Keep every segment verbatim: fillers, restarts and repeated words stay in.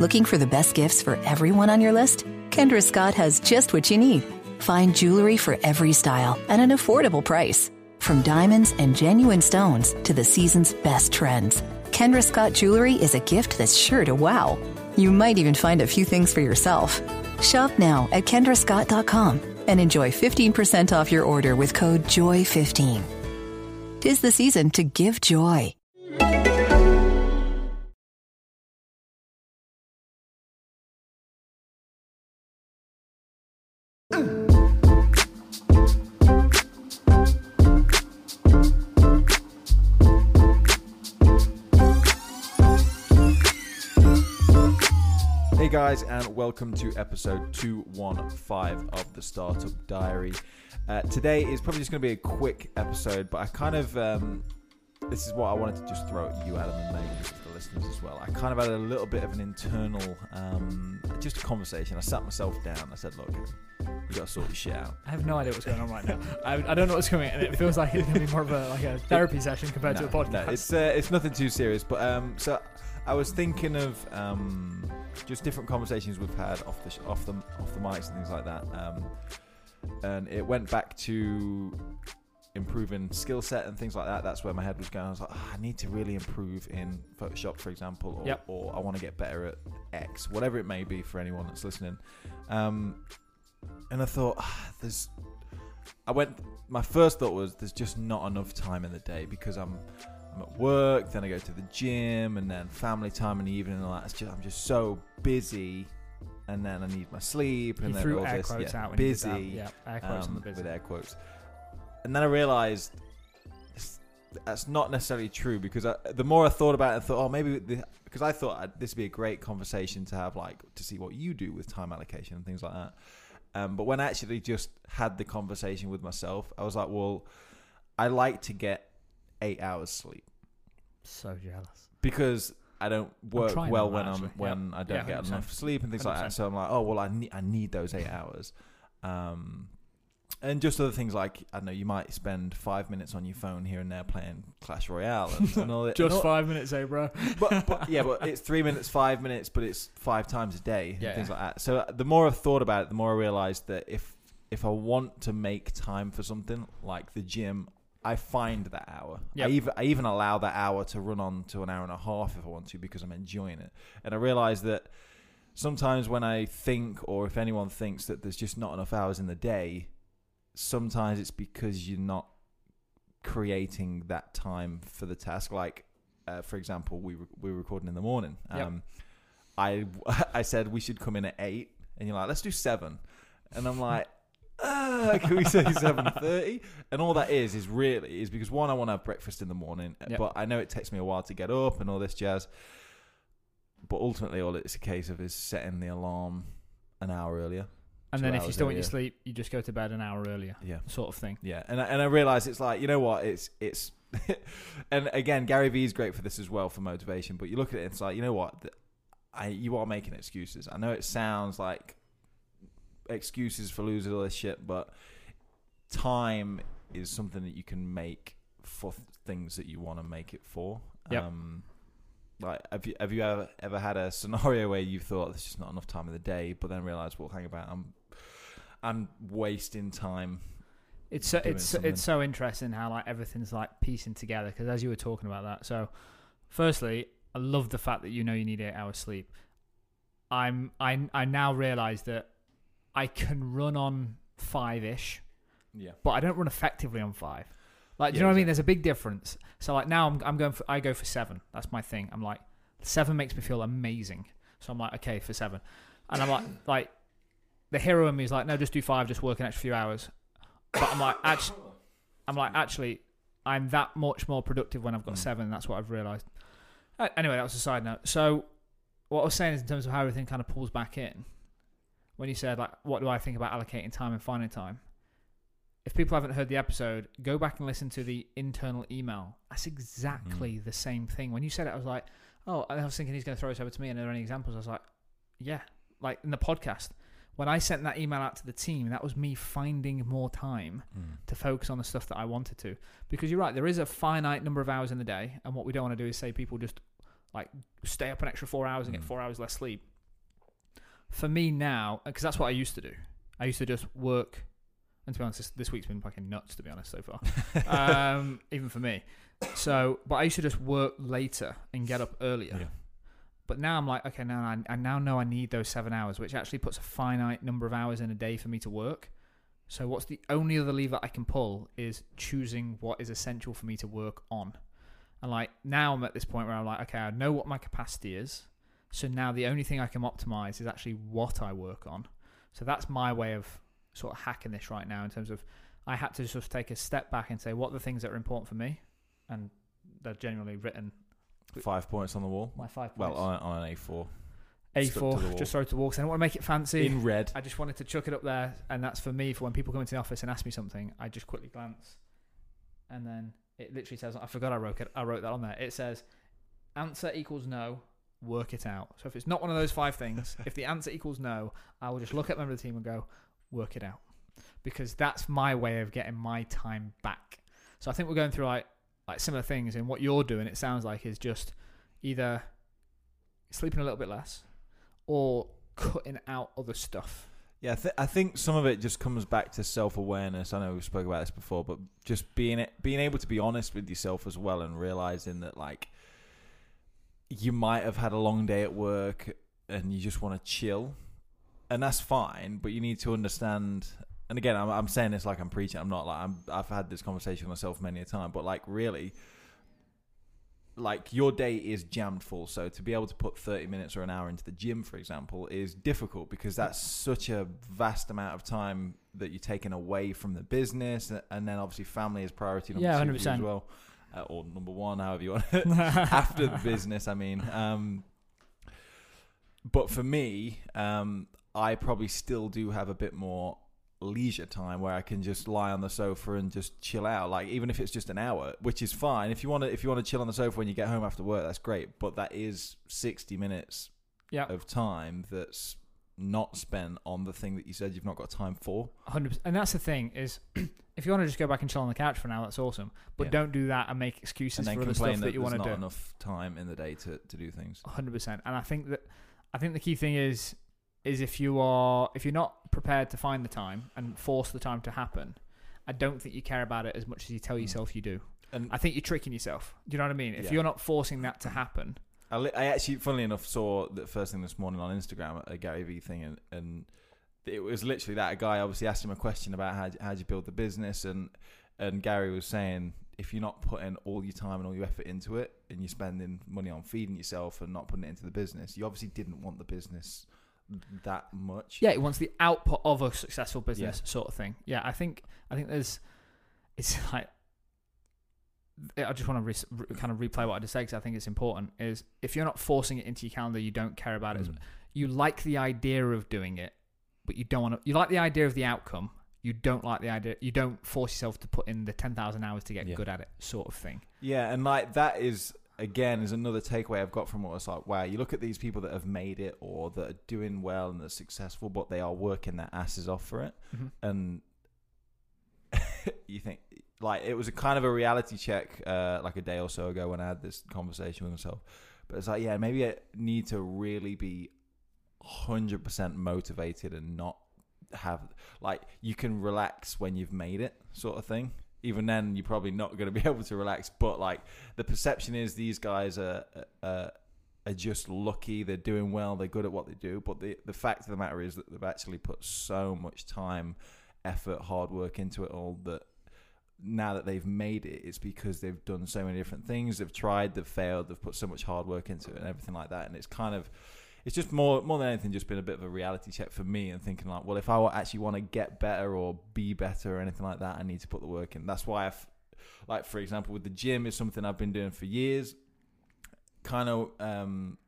Looking for the best gifts for everyone on your list? Kendra Scott has just what you need. Find jewelry for every style at an affordable price. From diamonds and genuine stones to the season's best trends, Kendra Scott jewelry is a gift that's sure to wow. You might even find a few things for yourself. Shop now at kendra scott dot com and enjoy fifteen percent off your order with code joy fifteen. 'Tis the season to give joy. Hey guys, and welcome to episode two fifteen of the Startup Diary. Uh, today is probably just going to be a quick episode, but I kind of, um, this is what I wanted to just throw at you, Adam, and maybe to the listeners as well. I kind of had a little bit of an internal, um, just a conversation. I sat myself down. I said, look, we've got to sort this shit out. I have no idea what's going on right now. I, I don't know what's coming, and it feels like it's going to be more of a, like a therapy session compared no, to a podcast. No, it's, uh, it's nothing too serious, but um, so I was thinking of... Um, just different conversations we've had off the sh- off the off the mics and things like that, um, and it went back to improving skill set and things like that. That's where my head was going. I was like, oh, I need to really improve in Photoshop, for example, or, yep. or I want to get better at X, whatever it may be for anyone that's listening. Um, and I thought, oh, there's. I went. My first thought was, there's just not enough time in the day because I'm. I'm at work, then I go to the gym, and then family time in the evening, and all that. It's just, I'm just so busy, and then I need my sleep, and then all air this quotes yeah, out busy, that, yeah, air quotes um, on the busy with air quotes. And then I realised that's not necessarily true because I, the more I thought about it, I thought, oh, maybe because I thought I'd, this would be a great conversation to have, like to see what you do with time allocation and things like that. Um, but when I actually just had the conversation with myself, I was like, well, I like to get eight hours sleep. So jealous. Because I don't work well when I'm when I don't get enough sleep and things like that. So I'm like, oh well, I need I need those eight hours, um, and just other things like I don't know, you might spend five minutes on your phone here and there playing Clash Royale and, and all that. Just all, five minutes, eh, bro? but, but yeah, but it's three minutes, five minutes, but it's five times a day and yeah, things yeah. like that. So the more I've thought about it, the more I realised that if if I want to make time for something like the gym. I find that hour. Yep. I even I even allow that hour to run on to an hour and a half if I want to because I'm enjoying it. And I realize that sometimes when I think or if anyone thinks that there's just not enough hours in the day, sometimes it's because you're not creating that time for the task. Like, uh, for example, we, re- we were recording in the morning. Um, yep. I, I said we should come in at eight and you're like, let's do seven. And I'm like... Uh, can we say seven thirty? And all that is is really is because one, I want to have breakfast in the morning, yep. but I know it takes me a while to get up and all this jazz. But ultimately, all it's a case of is setting the alarm an hour earlier. And then if you still earlier. want your sleep, you just go to bed an hour earlier. Yeah, sort of thing. Yeah, and I, and I realize it's like, you know what? It's it's, and again, Gary Vee is great for this as well for motivation. But you look at it, it's like, you know what? I you are making excuses. I know it sounds like. Excuses for losing all this shit, but time is something that you can make for th- things that you want to make it for. Yep. Um, like, have you have you ever ever had a scenario where you thought there's just not enough time in the day, but then realized, well, hang about, I'm I'm wasting time. It's so, it's something. It's so interesting how like everything's like piecing together because as you were talking about that. So, firstly, I love the fact that you know you need eight hours sleep. I'm I I now realize that. I can run on five-ish, yeah, but I don't run effectively on five. Like, do you yeah, know what exactly. I mean? There's a big difference. So, like, now I'm, I'm going for, I go for seven. That's my thing. I'm like, seven makes me feel amazing. So I'm like, okay, for seven. And I'm like, like, the hero in me is like, no, just do five, just work an extra few hours. But I'm like, actually, I'm like, actually, I'm that much more productive when I've got mm. seven. That's what I've realized. Anyway, that was a side note. So, what I was saying is in terms of how everything kind of pulls back in. When you said, like, what do I think about allocating time and finding time? If people haven't heard the episode, go back and listen to the internal email. That's exactly mm. the same thing. When you said it, I was like, oh, I was thinking he's going to throw this over to me. And are there any examples? I was like, yeah, like in the podcast. When I sent that email out to the team, that was me finding more time mm. to focus on the stuff that I wanted to. Because you're right, there is a finite number of hours in the day. And what we don't want to do is say people just like stay up an extra four hours and mm. get four hours less sleep. For me now, because that's what I used to do. I used to just work, and to be honest, this, this week's been fucking nuts, to be honest, so far. um, even for me. So, but I used to just work later and get up earlier. Yeah. But now I'm like, okay, now I, I now know I need those seven hours, which actually puts a finite number of hours in a day for me to work. So what's the only other lever I can pull is choosing what is essential for me to work on. And like now I'm at this point where I'm like, okay, I know what my capacity is. So now the only thing I can optimize is actually what I work on. So that's my way of sort of hacking this right now in terms of I had to sort of take a step back and say, what are the things that are important for me? And they're generally written. Five points on the wall. My five points. Well, on, on an A four. A four, just throw it to the wall because I don't want to make it fancy. In red. I just wanted to chuck it up there. And that's for me, for when people come into the office and ask me something, I just quickly glance. And then it literally says, I forgot I wrote it. I wrote that on there. It says, answer equals no, work it out. So if it's not one of those five things, if the answer equals no, I will just look at a member of the team and go, work it out. Because that's my way of getting my time back. So I think we're going through like, like similar things. And what you're doing, it sounds like, is just either sleeping a little bit less, or cutting out other stuff. Yeah, I, th- I think some of it just comes back to self-awareness. I know we spoke about this before, but just being it, being able to be honest with yourself as well, and realizing that like you might have had a long day at work and you just want to chill, and that's fine. But you need to understand. And again, I'm, I'm saying this like I'm preaching. I'm not like I'm, I've had this conversation with myself many a time, but like really. Like your day is jammed full, so to be able to put thirty minutes or an hour into the gym, for example, is difficult because that's such a vast amount of time that you're taking away from the business, and then obviously family is priority number yeah, two one hundred percent. As well, uh, or number one, however you want it, after the business, I mean. Um, but for me, um, I probably still do have a bit more leisure time where I can just lie on the sofa and just chill out, like even if it's just an hour, which is fine. If you want to, if you want to chill on the sofa when you get home after work, that's great. But that is sixty minutes yep. of time that's not spent on the thing that you said you've not got time for. one hundred percent. And that's the thing is, if you want to just go back and chill on the couch for an hour, that's awesome. But yeah. don't do that and make excuses and then for other stuff that, that you want to do. There's not enough time in the day to to do things. one hundred percent. And I think that I think the key thing is. is if you are if you're not prepared to find the time and force the time to happen, I don't think you care about it as much as you tell yourself you do. And I think you're tricking yourself. Do you know what I mean? If yeah. you're not forcing that to happen. I, li- I actually, funnily enough, saw the first thing this morning on Instagram, a Gary Vee thing, and, and it was literally that. A guy obviously asked him a question about how how do you build the business, and and Gary was saying, if you're not putting all your time and all your effort into it, and you're spending money on feeding yourself and not putting it into the business, you obviously didn't want the business that much. Yeah, it wants the output of a successful business yeah. sort of thing. Yeah, I think I think there's it's like I just want to re- re- kind of replay what I just said because I think it's important. Is if you're not forcing it into your calendar, you don't care about mm. it. You like the idea of doing it, but you don't want to. You like the idea of the outcome. You don't like the idea. You don't force yourself to put in the ten thousand hours to get yeah. good at it, sort of thing. Yeah, and like that is. Again, is another takeaway I've got from what it's like, wow, you look at these people that have made it or that are doing well and they're successful, but they are working their asses off for it. Mm-hmm. And you think, like, it was a kind of a reality check, uh, like a day or so ago when I had this conversation with myself. But it's like, yeah, maybe I need to really be one hundred percent motivated and not have, like, you can relax when you've made it sort of thing. Even then, you're probably not going to be able to relax. But like the perception is, these guys are are, are just lucky. They're doing well. They're good at what they do. But the, the fact of the matter is that they've actually put so much time, effort, hard work into it all that now that they've made it, it's because they've done so many different things. They've tried. They've failed. They've put so much hard work into it and everything like that. And it's kind of, it's just more more than anything, just been a bit of a reality check for me and thinking like, well, if I actually want to get better or be better or anything like that, I need to put the work in. That's why, I've, like, for example, with the gym is something I've been doing for years, kind of um,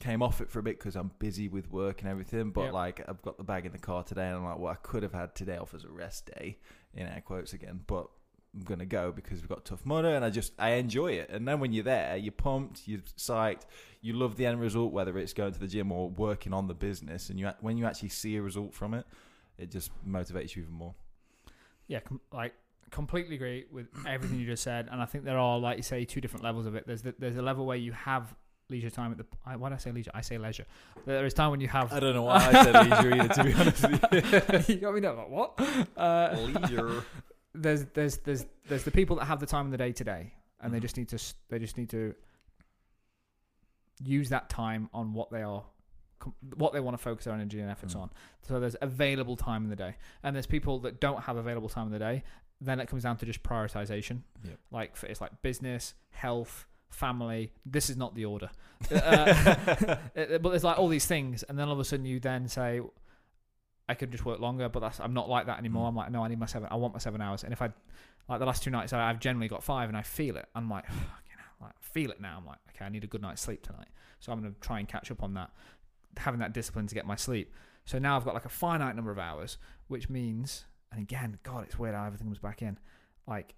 came off it for a bit because I'm busy with work and everything. But, yep. like, I've got the bag in the car today and I'm like, well, I could have had today off as a rest day, in air quotes again, but I'm going to go because we've got Tough Mudder and I just, I enjoy it. And then when you're there, you're pumped, you're psyched, you love the end result, whether it's going to the gym or working on the business. And you, when you actually see a result from it, it just motivates you even more. Yeah, com- like completely agree with everything you just said. And I think there are, like you say, two different levels of it. There's the, there's a level where you have leisure time at the... I, why did I say leisure? I say leisure. There is time when you have... I don't know why I said leisure either, to be honest with you. You got me there, like, what? Uh, leisure. There's there's there's there's the people that have the time in the day today, and mm-hmm. they just need to they just need to use that time on what they are, what they want to focus their energy and efforts mm-hmm. on. So there's available time in the day, and there's people that don't have available time in the day. Then it comes down to just prioritization. Yep. Like for, it's like business, health, family. This is not the order, uh, but there's like all these things, and then all of a sudden you then say, I could just work longer, but that's, I'm not like that anymore. I'm like, no, I need my seven. I want my seven hours. And if I, like the last two nights, I've generally got five, and I feel it. I'm like, fucking hell, like, feel it now. I'm like, okay, I need a good night's sleep tonight. So I'm going to try and catch up on that, having that discipline to get my sleep. So now I've got like a finite number of hours, which means, and again, God, it's weird how everything comes back in. Like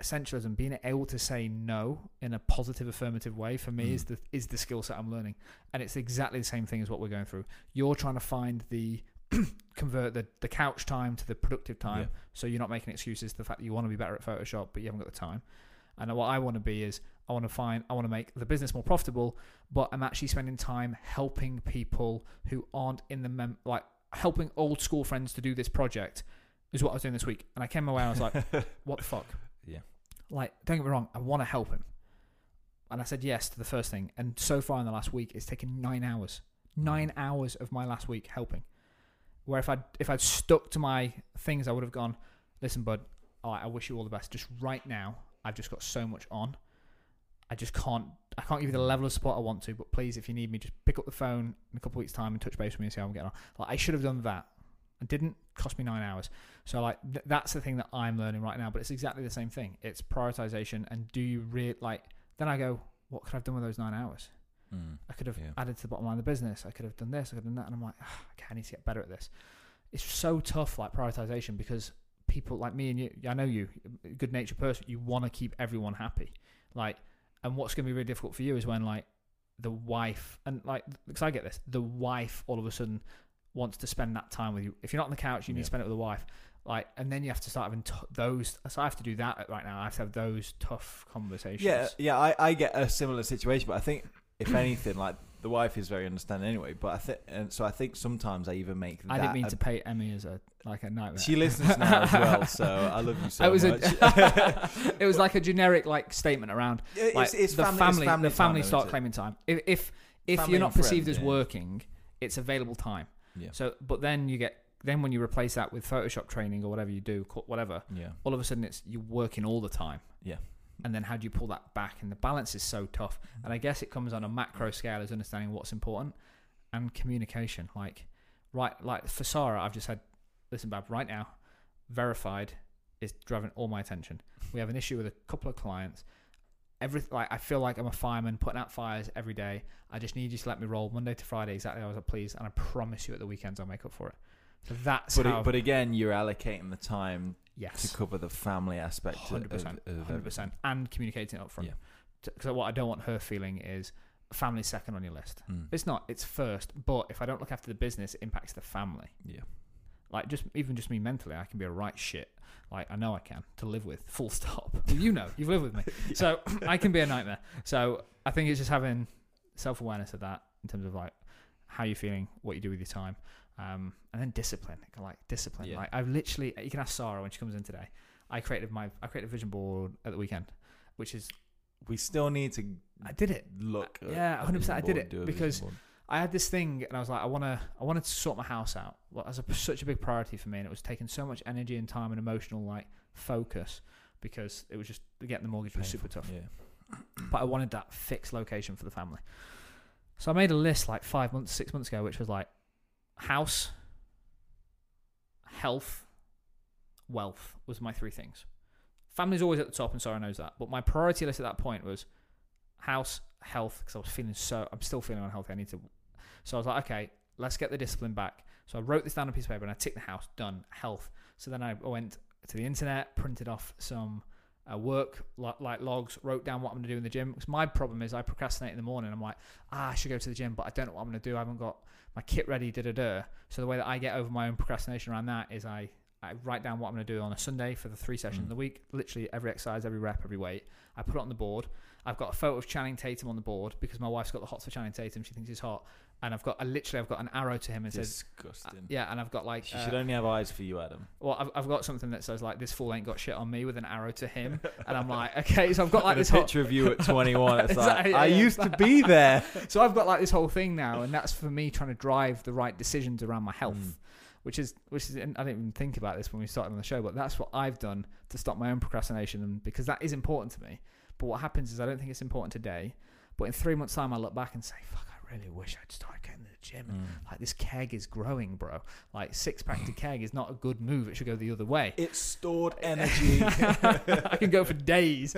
essentialism, being able to say no in a positive, affirmative way for me mm. is the is the skill set I'm learning, and it's exactly the same thing as what we're going through. You're trying to find the convert the, the couch time to the productive time, yeah. so you're not making excuses to the fact that you want to be better at Photoshop but you haven't got the time. And what I want to be is I want to find I want to make the business more profitable, but I'm actually spending time helping people who aren't in the mem- like helping old school friends to do this project is what I was doing this week. And I came away and I was like, what the fuck? Yeah. Like, don't get me wrong, I want to help him, and I said yes to the first thing, and so far in the last week it's taken nine hours nine hours of my last week helping. Where if I'd, if I'd stuck to my things, I would have gone, listen, bud, all right, I wish you all the best. Just right now, I've just got so much on. I just can't I can't give you the level of support I want to, but please, if you need me, just pick up the phone in a couple of weeks' time and touch base with me and see how I'm getting on. Like, I should have done that. It didn't cost me nine hours. So like th- that's the thing that I'm learning right now, but it's exactly the same thing. It's prioritization, and do you really, like, then I go, what could I have done with those nine hours? I could have yeah. added to the bottom line of the business. I could have done this. I could have done that. And I'm like, oh, okay, I need to get better at this. It's so tough, like prioritization, because people like me and you, I know you, good natured person, you want to keep everyone happy. Like, and what's going to be really difficult for you is when like the wife, and like, because I get this, the wife all of a sudden wants to spend that time with you. If you're not on the couch, you yeah. need to spend it with the wife. Like, and then you have to start having t- those. So I have to do that right now. I have to have those tough conversations. Yeah, yeah. I, I get a similar situation, but I think, if anything, like the wife is very understanding anyway, but I think, and so I think sometimes I even make that. I didn't mean a, to paint Emmy as a like a nightmare. She listens now as well, so I love you so it was much. A, it was like a generic like statement around like, it's, it's the family, family, it's family, the family time, start claiming time. If if, if you're not perceived friend, as yeah. working, it's available time. Yeah. So, but then you get then when you replace that with Photoshop training or whatever you do, whatever. Yeah. All of a sudden, it's you're working all the time. Yeah. And then how do you pull that back? And the balance is so tough. And I guess it comes on a macro scale as understanding what's important and communication. Like, right, like for Sarah, I've just had, listen, Bab, right now, verified is driving all my attention. We have an issue with a couple of clients. Every, like, I feel like I'm a fireman putting out fires every day. I just need you to let me roll Monday to Friday exactly how I was, please. And I promise you at the weekends I'll make up for it. So that's but, how it, but again, you're allocating the time. Yes. To cover the family aspect one hundred percent, of, of one hundred percent. And communicating it up front. Because yeah. what I don't want her feeling is family's second on your list. Mm. It's not, it's first. But if I don't look after the business, it impacts the family. Yeah. Like, just even just me mentally, I can be a right shit. Like, I know I can, to live with, full stop. You know, you've lived with me. yeah. So I can be a nightmare. So I think it's just having self-awareness of that in terms of like how you're feeling, what you do with your time. Um, and then discipline, like discipline. Yeah. Like I've literally, you can ask Sarah when she comes in today. I created my, I created a vision board at the weekend, which is we still need to. I did it. Look, uh, yeah, one hundred percent. I did it because I had this thing, and I was like, I wanna, I wanted to sort my house out. Well, that was a, such a big priority for me, and it was taking so much energy and time and emotional like focus because it was just getting the mortgage was painful. Super tough. Yeah. But I wanted that fixed location for the family, so I made a list like five months, six months ago, which was like. House, health, wealth was my three things. Family's always at the top, and Sarah knows that. But my priority list at that point was house, health, because I was feeling so, I'm still feeling unhealthy. I need to, so I was like, okay, let's get the discipline back. So I wrote this down on a piece of paper, and I ticked the house, done, health. So then I went to the internet, printed off some uh, work, like, like logs, wrote down what I'm going to do in the gym. Because my problem is I procrastinate in the morning. I'm like, ah, I should go to the gym, but I don't know what I'm going to do. I haven't got my kit ready, da da da. So the way that I get over my own procrastination around that is I I write down what I'm going to do on a Sunday for the three sessions mm. of the week, literally every exercise, every rep, every weight. I put it on the board. I've got a photo of Channing Tatum on the board because my wife's got the hots for Channing Tatum. She thinks he's hot. And I've got, I literally, I've got an arrow to him and says, disgusting. Yeah, and I've got like... She uh, should only have eyes for you, Adam. Well, I've, I've got something that says like, this fool ain't got shit on me with an arrow to him. And I'm like, okay, so I've got like this picture hot... of you at twenty-one. It's exactly, like, I yeah, used to be there. So I've got like this whole thing now. And that's for me trying to drive the right decisions around my health. Mm. Which is, which is, I didn't even think about this when we started on the show, but that's what I've done to stop my own procrastination, and because that is important to me. But what happens is I don't think it's important today, but in three months' time, I look back and say, fuck, I really wish I'd started getting to the gym. Mm. Like, this keg is growing, bro. Like, six-pack to keg is not a good move. It should go the other way. It's stored energy. I can go for days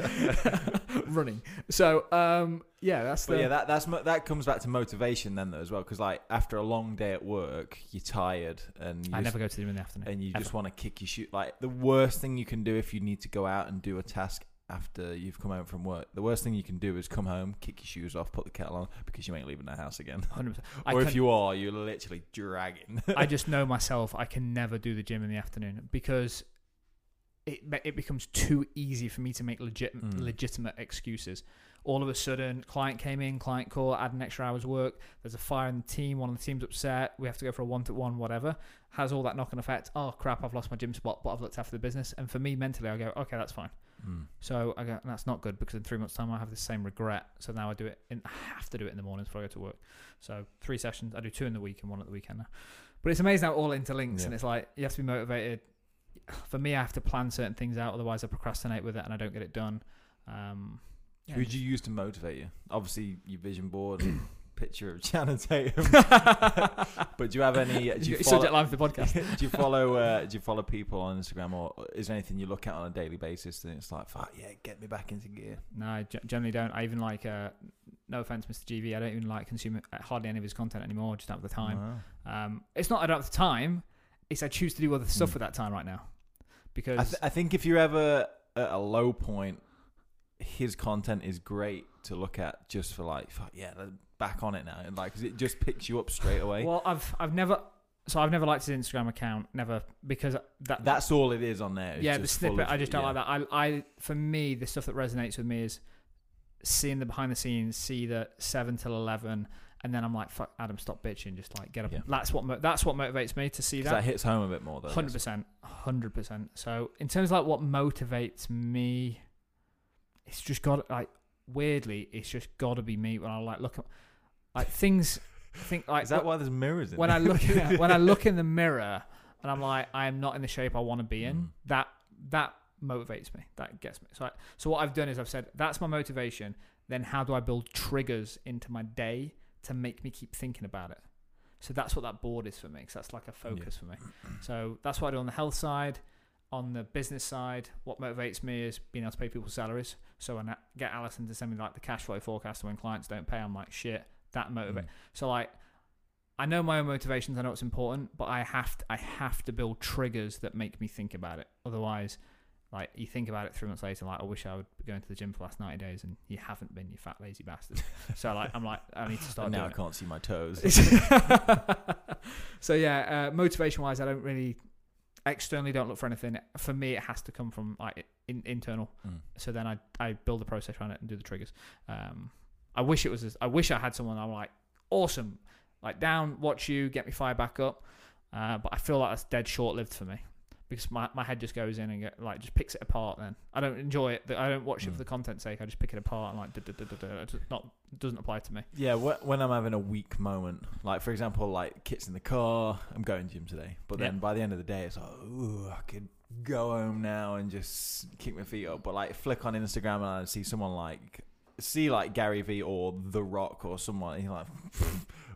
running. So, um, yeah, that's but the... yeah, that that's that comes back to motivation then though as well, because like after a long day at work, you're tired and you I just, never go to the gym in the afternoon, and you ever. just want to kick your shoe. Like the worst thing you can do if you need to go out and do a task after you've come home from work, the worst thing you can do is come home, kick your shoes off, put the kettle on, because you ain't leaving the house again. one hundred percent. Or if you are, you're literally dragging. I just know myself, I can never do the gym in the afternoon because it it becomes too easy for me to make legit mm. legitimate excuses. All of a sudden, client came in, client call, add an extra hour's work. There's a fire in the team. One of the team's upset. We have to go for a one-to-one, whatever. Has all that knock-on effect. Oh, crap, I've lost my gym spot, but I've looked after the business. And for me, mentally, I go, okay, that's fine. Mm. So I go, that's not good, because in three months' time, I have the same regret. So now I do it. In, I have to do it in the mornings before I go to work. So three sessions. I do two in the week and one at the weekend now. But it's amazing how it all interlinks. Yeah. And it's like, you have to be motivated. For me, I have to plan certain things out. Otherwise, I procrastinate with it and I don't get it done. Um... Yeah. Who would you use to motivate you? Obviously, your vision board and picture of Channing Tatum. But do you have any... Do you follow, subject line for the podcast. do you follow uh, Do you follow people on Instagram, or is there anything you look at on a daily basis and it's like, fuck, yeah, get me back into gear? No, I generally don't. I even like... Uh, no offense, Mister G V, I don't even like consuming hardly any of his content anymore. I just don't have the time. Oh. Um, it's not I don't have the time. It's I choose to do other stuff mm. with that time right now. Because... I, th- I think if you're ever at a low point, his content is great to look at, just for like, fuck yeah, back on it now, and like, because it just picks you up straight away. Well, I've I've never so I've never liked his Instagram account, never, because that that's all it is on there. Yeah, the snippet. Of, I just don't yeah. like that. I I for me, the stuff that resonates with me is seeing the behind the scenes, see the seven till eleven. And then I'm like, fuck, Adam, stop bitching. Just like get up. Yeah. That's what mo- that's what motivates me to see that. That hits home a bit more though. one hundred percent, one hundred percent. So in terms of like what motivates me, it's just got like weirdly, it's just got to be me when I like look at like things. I think like, is that why there's mirrors in when there? I look yeah, when I look in the mirror and I'm like, I am not in the shape I want to be in. Mm. That that motivates me. That gets me. So I, so what I've done is I've said that's my motivation. Then how do I build triggers into my day to make me keep thinking about it? So that's what that board is for me, because that's like a focus yeah. for me. So that's what I do on the health side. On the business side, what motivates me is being able to pay people's salaries. So when I get Alison to send me like the cash flow forecast, and when clients don't pay, I'm like, shit, that motivates. Mm. So like, I know my own motivations. I know it's important, but I have to, I have to build triggers that make me think about it. Otherwise, like you think about it three months later, like I wish I would go into the gym for the last ninety days, and you haven't been, you fat lazy bastard. So like, I'm like, I need to start. And now doing I can't it. see my toes. So yeah, uh, motivation wise, I don't really. Externally, don't look for anything. For me, it has to come from like in, internal. Mm. So then I I build the process around it and do the triggers. Um, I wish it was. This, I wish I had someone I'm like awesome, like down, watch you, get me fire back up. Uh, but I feel like that's dead short lived for me, because my, my head just goes in and get, like just picks it apart. Then I don't enjoy it. I don't watch mm. it for the content's sake. I just pick it apart and like duh, duh, duh, duh, duh. It just not doesn't apply to me. Yeah, wh- when I'm having a weak moment, like for example, like Kit's in the car, I'm going to gym today, but then yeah. by the end of the day, it's like, ooh, I could go home now and just kick my feet up. But like flick on Instagram and I see someone like see like Gary Vee or The Rock or someone, and you're like.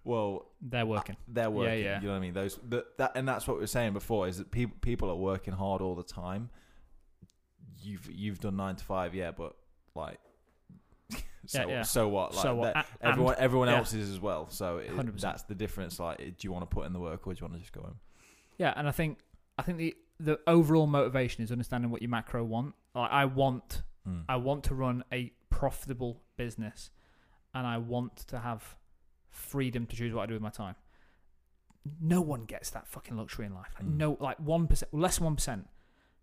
Well, they're working. Uh, they're working. Yeah, yeah. You know what I mean? Those the, that, and that's what we were saying before, is that people people are working hard all the time. You've you've done nine to five, yeah, but like, so, yeah, yeah. so what? Like, so what? That, and, everyone everyone yeah. else is as well. So it, that's the difference. Like, do you want to put in the work or do you want to just go home? Yeah, and I think I think the the overall motivation is understanding what your macro want. Like, I want mm. I want to run a profitable business, and I want to have freedom to choose what I do with my time. no one gets that fucking luxury in life. Like, mm. No, like one percent, less than one percent.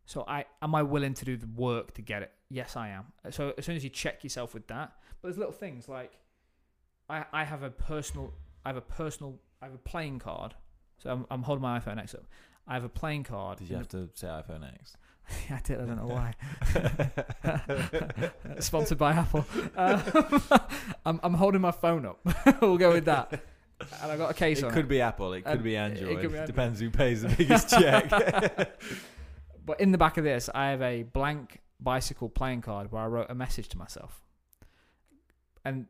So I am I willing to do the work to get it? Yes, I am. So as soon as you check yourself with that, but there's little things like I, I have a personal, I have a personal, I have a playing card. So I'm, I'm holding my iPhone X up. I have a playing card. Did you have to say iPhone X? I did. I don't know why. Sponsored by Apple. Um, I'm, I'm holding my phone up. We'll go with that. And I got a case it on it. It could be Apple. It could be Android. It could be Android. Depends who pays the biggest check. But in the back of this, I have a blank bicycle playing card where I wrote a message to myself. And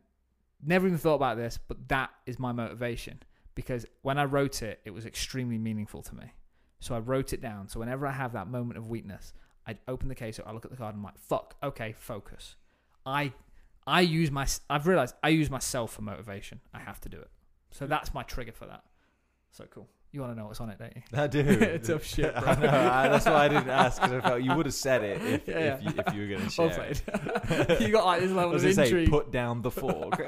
never even thought about this, but that is my motivation. Because when I wrote it, it was extremely meaningful to me. So I wrote it down. So whenever I have that moment of weakness, I open the case up, I look at the card, and I'm like, fuck, okay, focus. I I use my, I've realized I use myself for motivation. I have to do it. So that's my trigger for that. So cool. You want to know what's on it, don't you? I do. Tough shit, bro. I know. I, that's why I didn't ask, because I felt you would have said it if, yeah, yeah. if, you, if you were going to share well it. You got like this level of intrigue. Say, put down the fork.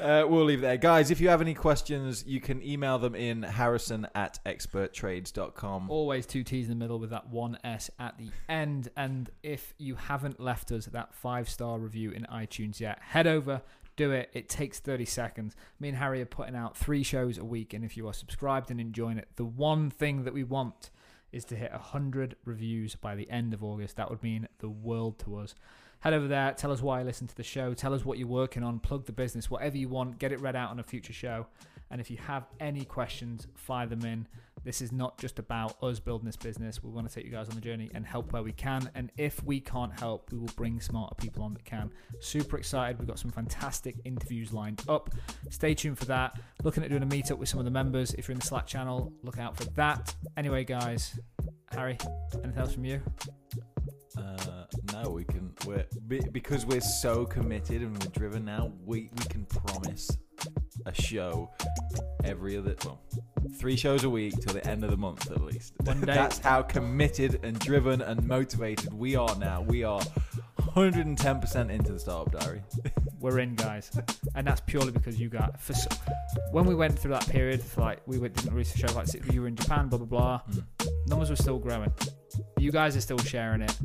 uh, we'll leave it there. Guys, if you have any questions, you can email them in harrison at expert trades dot com. Always two T's in the middle with that one S at the end. And if you haven't left us that five-star review in iTunes yet, head over, do it. It takes thirty seconds. Me and Harry are putting out three shows a week, and if you are subscribed and enjoying it, the one thing that we want is to hit one hundred reviews by the end of August. That would mean the world to us. Head over there, tell us why you listen to the show, tell us what you're working on, plug the business, whatever you want, get it read out on a future show. And if you have any questions, fire them in. This is not just about us building this business. We want to take you guys on the journey and help where we can. And if we can't help, we will bring smarter people on that can. Super excited. We've got some fantastic interviews lined up. Stay tuned for that. Looking at doing a meetup with some of the members. If you're in the Slack channel, look out for that. Anyway, guys, Harry, anything else from you? Uh, no, we can, we're, because we're so committed and we're driven now, we, we can promise a show every other, well, three shows a week till the end of the month at least. One day. That's how committed and driven and motivated we are now. We are one hundred ten percent into the Startup Diary. We're in, guys. And that's purely because you got, for, when we went through that period, like we went, didn't release a show, like you were in Japan, blah, blah, blah. Mm. Numbers were still growing. You guys are still sharing it.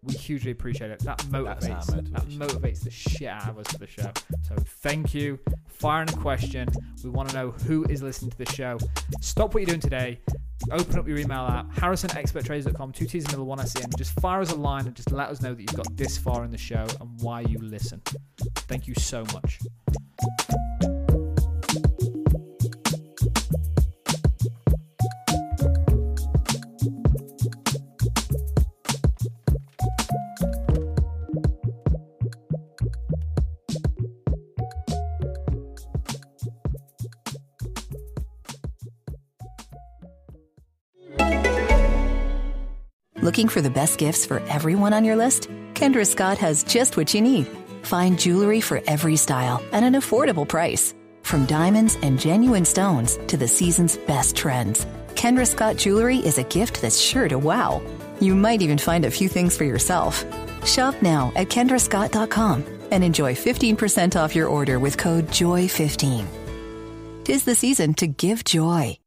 We hugely appreciate it. That motivates that motivates the shit out of us for the show. So thank you. Firing a question. We want to know who is listening to the show. Stop what you're doing today. Open up your email app, harrison at expert trades dot com, two T's in the middle, one S in. Just fire us a line and just let us know that you've got this far in the show and why you listen. Thank you so much. Looking for the best gifts for everyone on your list? Kendra Scott has just what you need. Find jewelry for every style at an affordable price. From diamonds and genuine stones to the season's best trends, Kendra Scott jewelry is a gift that's sure to wow. You might even find a few things for yourself. Shop now at kendra scott dot com and enjoy fifteen percent off your order with code joy fifteen. 'Tis the season to give joy.